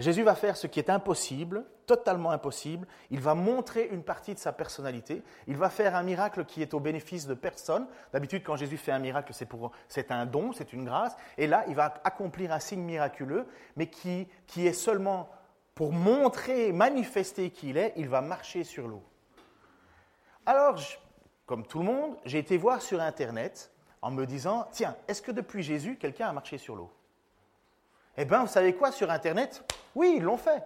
Jésus va faire ce qui est impossible, totalement impossible. Il va montrer une partie de sa personnalité. Il va faire un miracle qui est au bénéfice de personne. D'habitude, quand Jésus fait un miracle, c'est, pour, c'est un don, c'est une grâce. Et là, il va accomplir un signe miraculeux, mais qui, qui est seulement pour montrer, manifester qui il est. Il va marcher sur l'eau. Alors, je... Comme tout le monde, j'ai été voir sur Internet en me disant « Tiens, est-ce que depuis Jésus, quelqu'un a marché sur l'eau ?» Eh bien, vous savez quoi, sur Internet, oui, ils l'ont fait.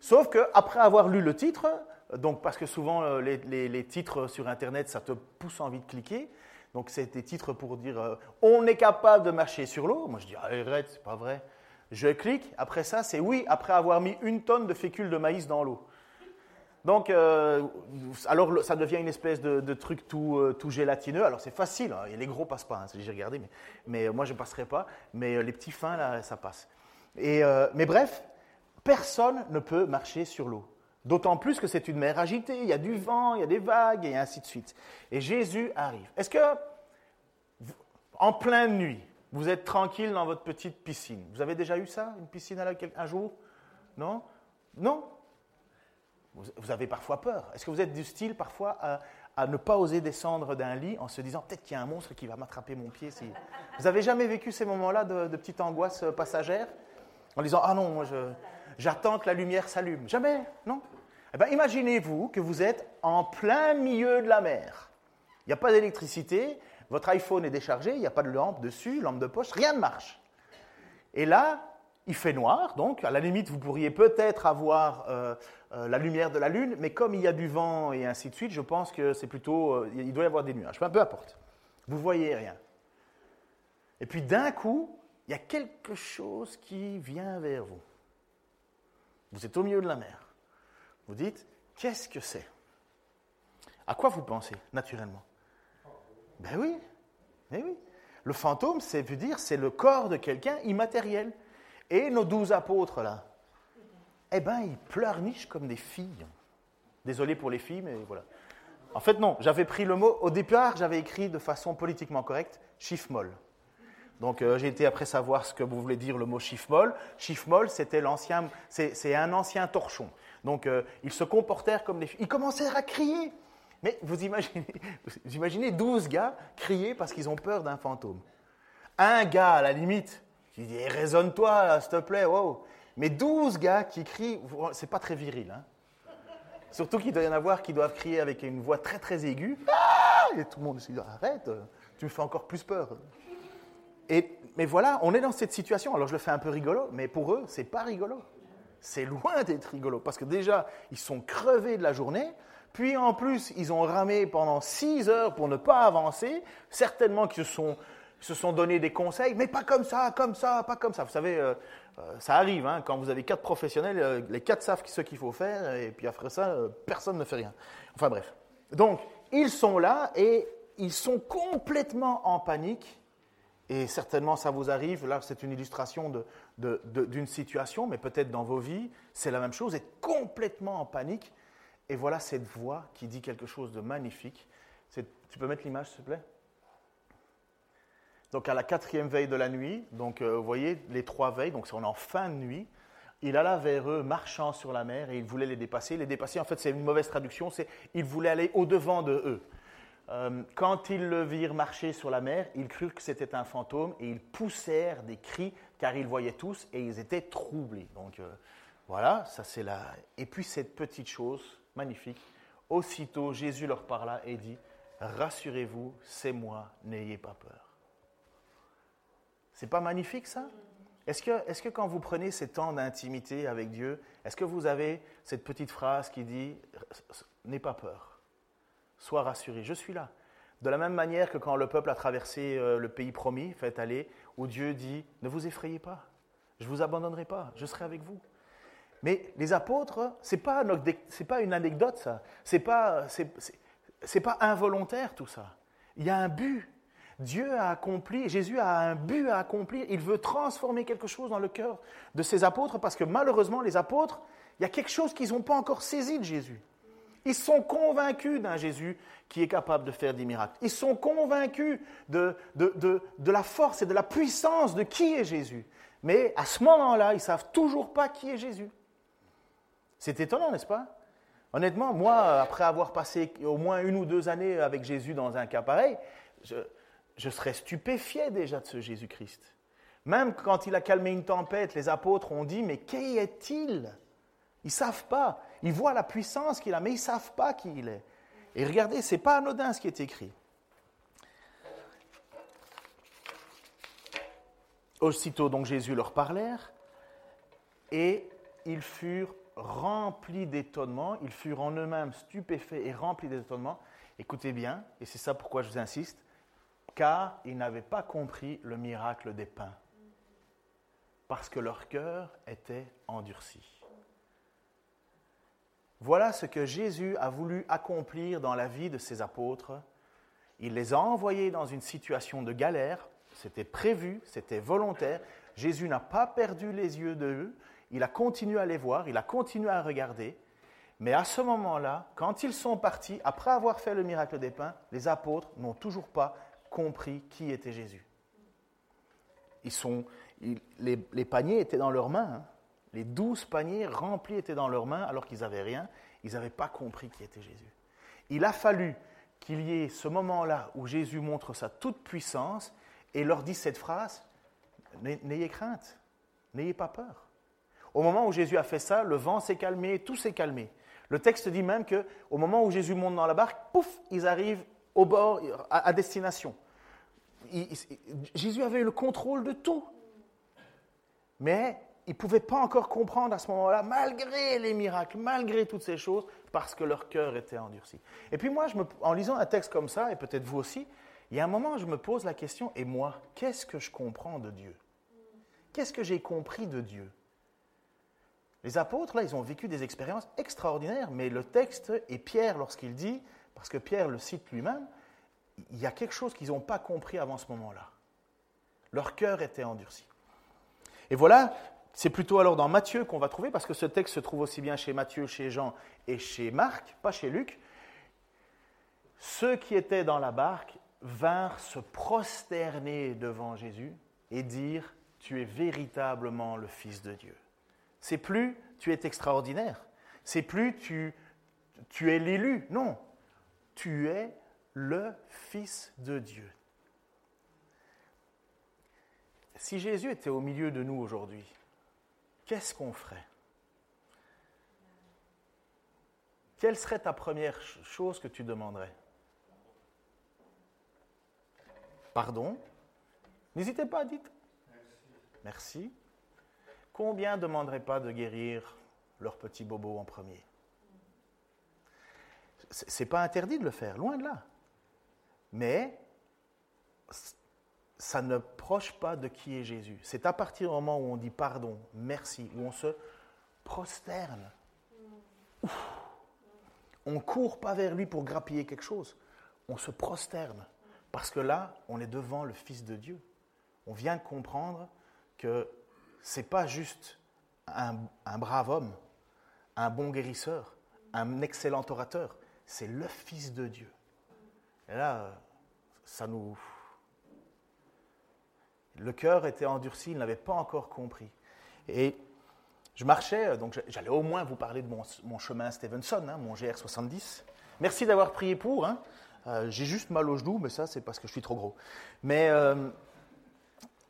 Sauf qu'après avoir lu le titre, donc parce que souvent les, les, les titres sur Internet, ça te pousse envie de cliquer. Donc, c'est des titres pour dire « On est capable de marcher sur l'eau ». Moi, je dis « Allez, arrête, c'est pas vrai ». Je clique, après ça, c'est « Oui, après avoir mis une tonne de fécule de maïs dans l'eau ». Donc, euh, alors ça devient une espèce de, de truc tout, euh, tout gélatineux. Alors c'est facile, hein. Les gros ne passent pas, hein. J'ai regardé, mais, mais moi je ne passerai pas. Mais euh, les petits fins, là, ça passe. Et, euh, mais bref, personne ne peut marcher sur l'eau. D'autant plus que c'est une mer agitée, il y a du vent, il y a des vagues, et ainsi de suite. Et Jésus arrive. Est-ce que, en pleine nuit, vous êtes tranquille dans votre petite piscine? Vous avez déjà eu ça, une piscine à laquelle, un jour? Non? Non? Vous avez parfois peur. Est-ce que vous êtes du style parfois à, à ne pas oser descendre d'un lit en se disant peut-être qu'il y a un monstre qui va m'attraper mon pied si... Vous avez jamais vécu ces moments-là de, de petite angoisse passagère en disant ah non, moi je, j'attends que la lumière s'allume. Jamais, non? Eh bien, imaginez-vous que vous êtes en plein milieu de la mer. Il n'y a pas d'électricité, votre iPhone est déchargé, il n'y a pas de lampe dessus, lampe de poche, rien ne marche. Et là, il fait noir, donc à la limite, vous pourriez peut-être avoir euh, euh, la lumière de la lune, mais comme il y a du vent et ainsi de suite, je pense que c'est plutôt, euh, il doit y avoir des nuages, peu importe. Vous ne voyez rien. Et puis d'un coup, il y a quelque chose qui vient vers vous. Vous êtes au milieu de la mer. Vous dites, qu'est-ce que c'est? À quoi vous pensez, naturellement? Ben oui, ben oui. Le fantôme, c'est veut dire, c'est le corps de quelqu'un immatériel. Et nos douze apôtres, là, eh bien, ils pleurnichent comme des filles. Désolé pour les filles, mais voilà. En fait, non, j'avais pris le mot, au départ, j'avais écrit de façon politiquement correcte, chiffre molle. Donc, euh, j'ai été après savoir ce que vous voulez dire le mot chiffre molle. Chiffre molle, c'était l'ancien, c'est, c'est un ancien torchon. Donc, euh, ils se comportèrent comme des filles. Ils commencèrent à crier. Mais vous imaginez, vous imaginez douze gars crier parce qu'ils ont peur d'un fantôme. Un gars, à la limite... Il dit, raisonne-toi, là, s'il te plaît, wow. Mais douze gars qui crient, c'est pas très viril, hein. Surtout qu'il doit y en avoir qui doivent crier avec une voix très très aiguë. Ah! Et tout le monde se dit, arrête, tu me fais encore plus peur. Et, mais voilà, on est dans cette situation. Alors je le fais un peu rigolo, mais pour eux, c'est pas rigolo. C'est loin d'être rigolo, parce que déjà, ils sont crevés de la journée, Puis en plus, ils ont ramé pendant six heures pour ne pas avancer. Certainement qu'ils se sont, se sont donné des conseils, mais pas comme ça, comme ça, pas comme ça. Vous savez, euh, ça arrive, hein, quand vous avez quatre professionnels, euh, les quatre savent ce qu'il faut faire, et puis après ça, euh, personne ne fait rien. Enfin bref. Donc, ils sont là et ils sont complètement en panique. Et certainement, ça vous arrive. Là, c'est une illustration de, de, de, d'une situation, mais peut-être dans vos vies, c'est la même chose. Être complètement en panique. Et voilà cette voix qui dit quelque chose de magnifique. C'est, tu peux mettre l'image, s'il te plaît? Donc, à la quatrième veille de la nuit, donc, euh, vous voyez, les trois veilles, donc on est en fin de nuit, il alla vers eux, marchant sur la mer, et il voulait les dépasser. Les dépasser, en fait, c'est une mauvaise traduction, c'est « il voulait aller au-devant de eux ». Quand ils le virent marcher sur la mer, ils crurent que c'était un fantôme et ils poussèrent des cris car ils voyaient tous et ils étaient troublés. Donc euh, voilà, ça c'est la... Et puis cette petite chose magnifique, aussitôt Jésus leur parla et dit « Rassurez-vous, c'est moi, n'ayez pas peur. » C'est pas magnifique ça ? Est-ce que, est-ce que quand vous prenez ces temps d'intimité avec Dieu, est-ce que vous avez cette petite phrase qui dit « N'aie pas peur ». Sois rassuré, je suis là. De la même manière que quand le peuple a traversé euh, le pays promis, faites aller, où Dieu dit, ne vous effrayez pas, je ne vous abandonnerai pas, je serai avec vous. Mais les apôtres, ce n'est pas, pas une anecdote ça, ce n'est pas, c'est, c'est, c'est pas involontaire tout ça. Il y a un but, Dieu a accompli, Jésus a un but à accomplir, il veut transformer quelque chose dans le cœur de ses apôtres parce que malheureusement les apôtres, il y a quelque chose qu'ils n'ont pas encore saisi de Jésus. Ils sont convaincus d'un Jésus qui est capable de faire des miracles. Ils sont convaincus de, de, de, de la force et de la puissance de qui est Jésus. Mais à ce moment-là, ils ne savent toujours pas qui est Jésus. C'est étonnant, n'est-ce pas? Honnêtement, moi, après avoir passé au moins une ou deux années avec Jésus dans un cas pareil, je, je serais stupéfié déjà de ce Jésus-Christ. Même quand il a calmé une tempête, les apôtres ont dit « Mais qui est-il » Ils ne savent pas. Ils voient la puissance qu'il a, mais ils ne savent pas qui il est. Et regardez, ce n'est pas anodin ce qui est écrit. Aussitôt, donc, Jésus leur parlèrent, et ils furent remplis d'étonnement. Ils furent en eux-mêmes stupéfaits et remplis d'étonnement. Écoutez bien, et c'est ça pourquoi je vous insiste, car ils n'avaient pas compris le miracle des pains, parce que leur cœur était endurci. Voilà ce que Jésus a voulu accomplir dans la vie de ses apôtres. Il les a envoyés dans une situation de galère. C'était prévu, c'était volontaire. Jésus n'a pas perdu les yeux d'eux. Il a continué à les voir, il a continué à regarder. Mais à ce moment-là, quand ils sont partis, après avoir fait le miracle des pains, les apôtres n'ont toujours pas compris qui était Jésus. Ils sont, ils, les, les paniers étaient dans leurs mains, hein. Les douze paniers remplis étaient dans leurs mains alors qu'ils n'avaient rien. Ils n'avaient pas compris qui était Jésus. Il a fallu qu'il y ait ce moment-là où Jésus montre sa toute-puissance et leur dit cette phrase, « N'ayez crainte, n'ayez pas peur. » Au moment où Jésus a fait ça, le vent s'est calmé, tout s'est calmé. Le texte dit même qu'au moment où Jésus monte dans la barque, pouf, ils arrivent au bord, à, à destination. Il, il, Jésus avait eu le contrôle de tout. Mais... ils ne pouvaient pas encore comprendre à ce moment-là, malgré les miracles, malgré toutes ces choses, parce que leur cœur était endurci. Et puis moi, je me, en lisant un texte comme ça, et peut-être vous aussi, il y a un moment, je me pose la question, et moi, qu'est-ce que je comprends de Dieu? Qu'est-ce que j'ai compris de Dieu? Les apôtres, là, ils ont vécu des expériences extraordinaires, mais le texte, et Pierre, lorsqu'il dit, parce que Pierre le cite lui-même, il y a quelque chose qu'ils n'ont pas compris avant ce moment-là. Leur cœur était endurci. Et voilà... C'est plutôt alors dans Matthieu qu'on va trouver, parce que ce texte se trouve aussi bien chez Matthieu, chez Jean et chez Marc, pas chez Luc. Ceux qui étaient dans la barque vinrent se prosterner devant Jésus et dire « Tu es véritablement le Fils de Dieu ». C'est plus « Tu es extraordinaire », c'est plus tu, « Tu es l'élu », non. « Tu es le Fils de Dieu ». Si Jésus était au milieu de nous aujourd'hui, qu'est-ce qu'on ferait? Quelle serait ta première chose que tu demanderais? Pardon? N'hésitez pas, dites. Merci. Merci. Combien ne demanderaient pas de guérir leur petit bobo en premier? c'est pas interdit de le faire, loin de là. Mais ça ne proche pas de qui est Jésus. C'est à partir du moment où on dit pardon, merci, où on se prosterne. Ouf. On ne court pas vers lui pour grappiller quelque chose. On se prosterne. Parce que là, on est devant le Fils de Dieu. On vient de comprendre que ce n'est pas juste un, un brave homme, un bon guérisseur, un excellent orateur. C'est le Fils de Dieu. Et là, ça nous... Le cœur était endurci, il n'avait pas encore compris. Et je marchais, donc j'allais au moins vous parler de mon, mon chemin Stevenson, hein, mon G R soixante-dix. Merci d'avoir prié pour. Hein. Euh, j'ai juste mal au genou, mais ça, c'est parce que je suis trop gros. Mais euh,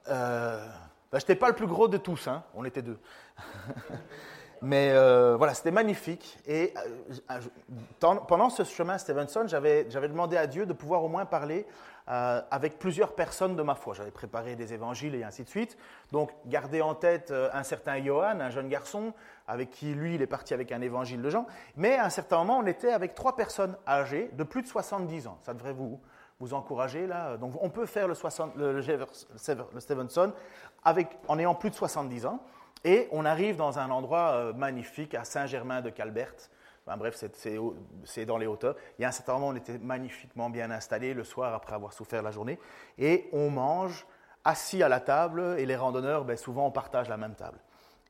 euh, ben, je n'étais pas le plus gros de tous, hein. On était deux. Mais euh, voilà, c'était magnifique. Et euh, pendant ce chemin Stevenson, j'avais, j'avais demandé à Dieu de pouvoir au moins parler euh, avec plusieurs personnes de ma foi. J'avais préparé des évangiles et ainsi de suite. Donc, gardez en tête euh, un certain Johan, un jeune garçon, avec qui, lui, il est parti avec un évangile de Jean. Mais à un certain moment, on était avec trois personnes âgées de plus de soixante-dix ans. Ça devrait vous, vous encourager, là. Donc, on peut faire le, soixante, le, le, le Stevenson avec, en ayant plus de soixante-dix ans. Et on arrive dans un endroit magnifique, à Saint-Germain-de-Calbert. Enfin, bref, c'est, c'est, c'est dans les hauteurs. Il y a un certain moment, on était magnifiquement bien installés le soir après avoir souffert la journée. Et on mange assis à la table. Et les randonneurs, ben, souvent, on partage la même table.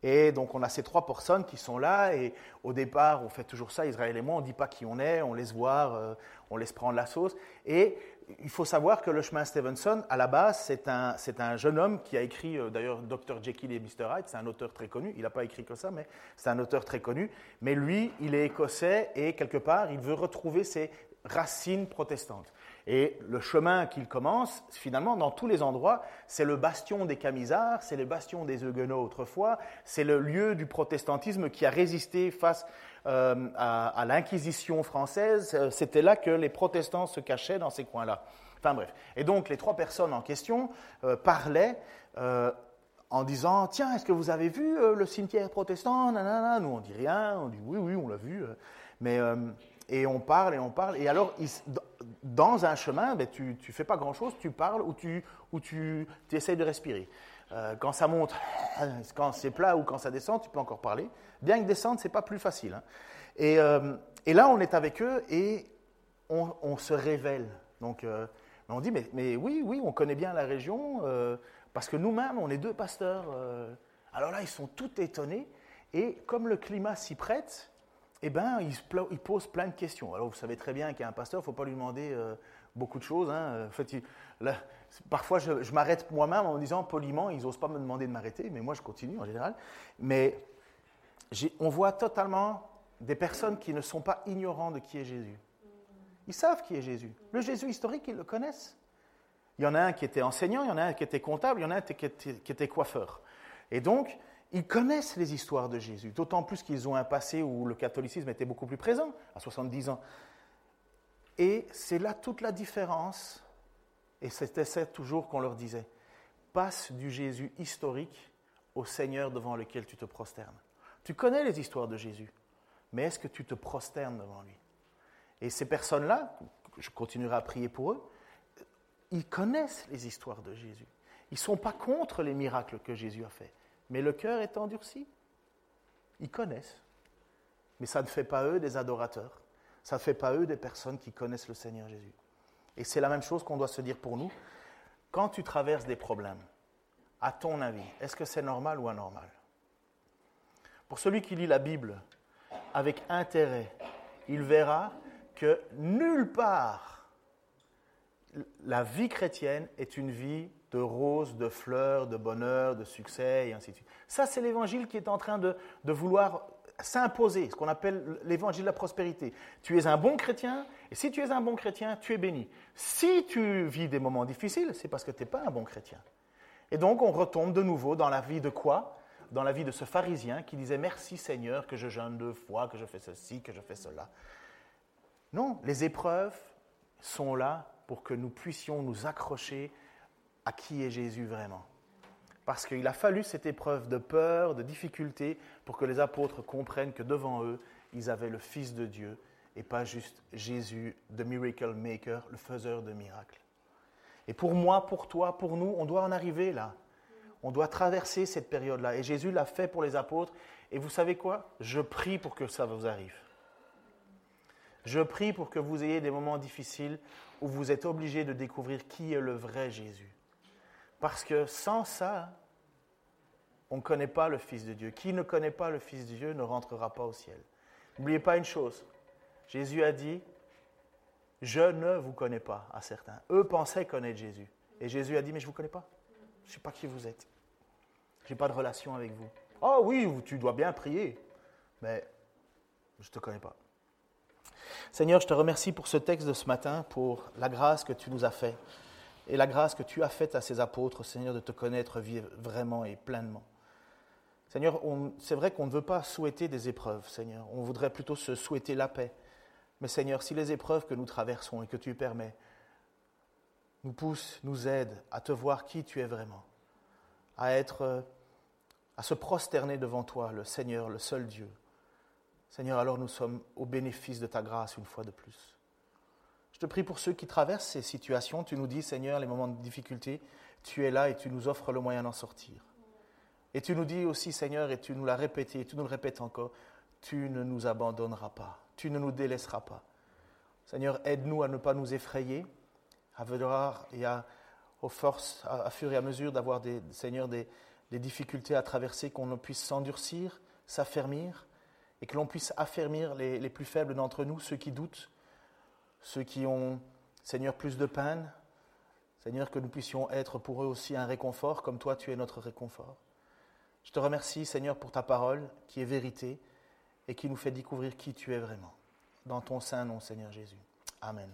Et donc, on a ces trois personnes qui sont là. Et au départ, on fait toujours ça, Israël et moi. On ne dit pas qui on est. On laisse voir. On laisse prendre la sauce. Et il faut savoir que le chemin Stevenson, à la base, c'est un, c'est un jeune homme qui a écrit, euh, d'ailleurs, docteur Jekyll et mister Hyde, c'est un auteur très connu, il n'a pas écrit que ça, mais c'est un auteur très connu, mais lui, il est écossais et quelque part, il veut retrouver ses racines protestantes. Et le chemin qu'il commence, finalement, dans tous les endroits, c'est le bastion des Camisards, c'est le bastion des Huguenots autrefois, c'est le lieu du protestantisme qui a résisté face euh, à, à l'Inquisition française. C'était là que les protestants se cachaient dans ces coins-là. Enfin bref. Et donc, les trois personnes en question euh, parlaient euh, en disant « Tiens, est-ce que vous avez vu euh, le cimetière protestant ?» Nanana. Nous, on ne dit rien, on dit « Oui, oui, on l'a vu. » Mais... Euh, Et on parle, et on parle. Et alors, dans un chemin, ben, tu ne fais pas grand-chose, tu parles ou tu, ou tu, tu essayes de respirer. Euh, quand ça monte, quand c'est plat ou quand ça descend, tu peux encore parler. Bien que descendre, ce n'est pas plus facile. Hein. Et, euh, et là, on est avec eux et on, on se révèle. Donc, euh, on dit, mais, mais oui, oui, on connaît bien la région euh, parce que nous-mêmes, on est deux pasteurs. Euh. Alors là, ils sont tout étonnés. Et comme le climat s'y prête, eh bien, il, pla- il pose plein de questions. Alors, vous savez très bien qu'il y a un pasteur, il ne faut pas lui demander euh, beaucoup de choses. Hein. En fait, il, là, parfois, je, je m'arrête moi-même en me disant poliment, ils n'osent pas me demander de m'arrêter, mais moi, je continue en général. Mais j'ai, on voit totalement des personnes qui ne sont pas ignorants de qui est Jésus. Ils savent qui est Jésus. Le Jésus historique, ils le connaissent. Il y en a un qui était enseignant, il y en a un qui était comptable, il y en a un qui était, qui était coiffeur. Et donc... ils connaissent les histoires de Jésus, d'autant plus qu'ils ont un passé où le catholicisme était beaucoup plus présent, à soixante-dix ans. Et c'est là toute la différence, et c'était ça toujours qu'on leur disait, passe du Jésus historique au Seigneur devant lequel tu te prosternes. Tu connais les histoires de Jésus, mais est-ce que tu te prosternes devant lui? Et ces personnes-là, je continuerai à prier pour eux, ils connaissent les histoires de Jésus. Ils ne sont pas contre les miracles que Jésus a faits. Mais le cœur est endurci. Ils connaissent. Mais ça ne fait pas eux des adorateurs. Ça ne fait pas eux des personnes qui connaissent le Seigneur Jésus. Et c'est la même chose qu'on doit se dire pour nous. Quand tu traverses des problèmes, à ton avis, est-ce que c'est normal ou anormal? Pour celui qui lit la Bible avec intérêt, il verra que nulle part, la vie chrétienne est une vie de roses, de fleurs, de bonheur, de succès, et ainsi de suite. Ça, c'est l'évangile qui est en train de, de vouloir s'imposer, ce qu'on appelle l'évangile de la prospérité. Tu es un bon chrétien, et si tu es un bon chrétien, tu es béni. Si tu vis des moments difficiles, c'est parce que tu n'es pas un bon chrétien. Et donc, on retombe de nouveau dans la vie de quoi ? Dans la vie de ce pharisien qui disait « Merci Seigneur que je jeûne deux fois, que je fais ceci, que je fais cela ». Non, les épreuves sont là pour que nous puissions nous accrocher à qui est Jésus vraiment. Parce qu'il a fallu cette épreuve de peur, de difficulté, pour que les apôtres comprennent que devant eux, ils avaient le Fils de Dieu et pas juste Jésus, the miracle maker, le faiseur de miracles. Et pour moi, pour toi, pour nous, on doit en arriver là. On doit traverser cette période-là. Et Jésus l'a fait pour les apôtres. Et vous savez quoi? Je prie pour que ça vous arrive. Je prie pour que vous ayez des moments difficiles où vous êtes obligés de découvrir qui est le vrai Jésus. Parce que sans ça, on ne connaît pas le Fils de Dieu. Qui ne connaît pas le Fils de Dieu ne rentrera pas au ciel. N'oubliez pas une chose. Jésus a dit, « Je ne vous connais pas » à certains. Eux pensaient connaître Jésus. Et Jésus a dit, « Mais je ne vous connais pas. Je ne sais pas qui vous êtes. Je n'ai pas de relation avec vous. »« Ah oui, tu dois bien prier, mais je ne te connais pas. » Seigneur, je te remercie pour ce texte de ce matin, pour la grâce que tu nous as faite et la grâce que tu as faite à ces apôtres, Seigneur, de te connaître vraiment et pleinement. Seigneur, on, c'est vrai qu'on ne veut pas souhaiter des épreuves, Seigneur. On voudrait plutôt se souhaiter la paix. Mais Seigneur, si les épreuves que nous traversons et que tu permets nous poussent, nous aident à te voir qui tu es vraiment, à être, à se prosterner devant toi, le Seigneur, le seul Dieu, Seigneur, alors nous sommes au bénéfice de ta grâce une fois de plus. Je te prie pour ceux qui traversent ces situations. Tu nous dis, Seigneur, les moments de difficulté, tu es là et tu nous offres le moyen d'en sortir. Et tu nous dis aussi, Seigneur, et tu nous l'as répété, et tu nous le répètes encore, tu ne nous abandonneras pas, tu ne nous délaisseras pas. Seigneur, aide-nous à ne pas nous effrayer, à vouloir et à, aux forces, à, à fur et à mesure d'avoir, des, Seigneur, des, des difficultés à traverser, qu'on puisse s'endurcir, s'affermir, et que l'on puisse affermir les, les plus faibles d'entre nous, ceux qui doutent, ceux qui ont, Seigneur, plus de peine. Seigneur, que nous puissions être pour eux aussi un réconfort, comme toi, tu es notre réconfort. Je te remercie, Seigneur, pour ta parole qui est vérité et qui nous fait découvrir qui tu es vraiment. Dans ton saint nom, Seigneur Jésus. Amen.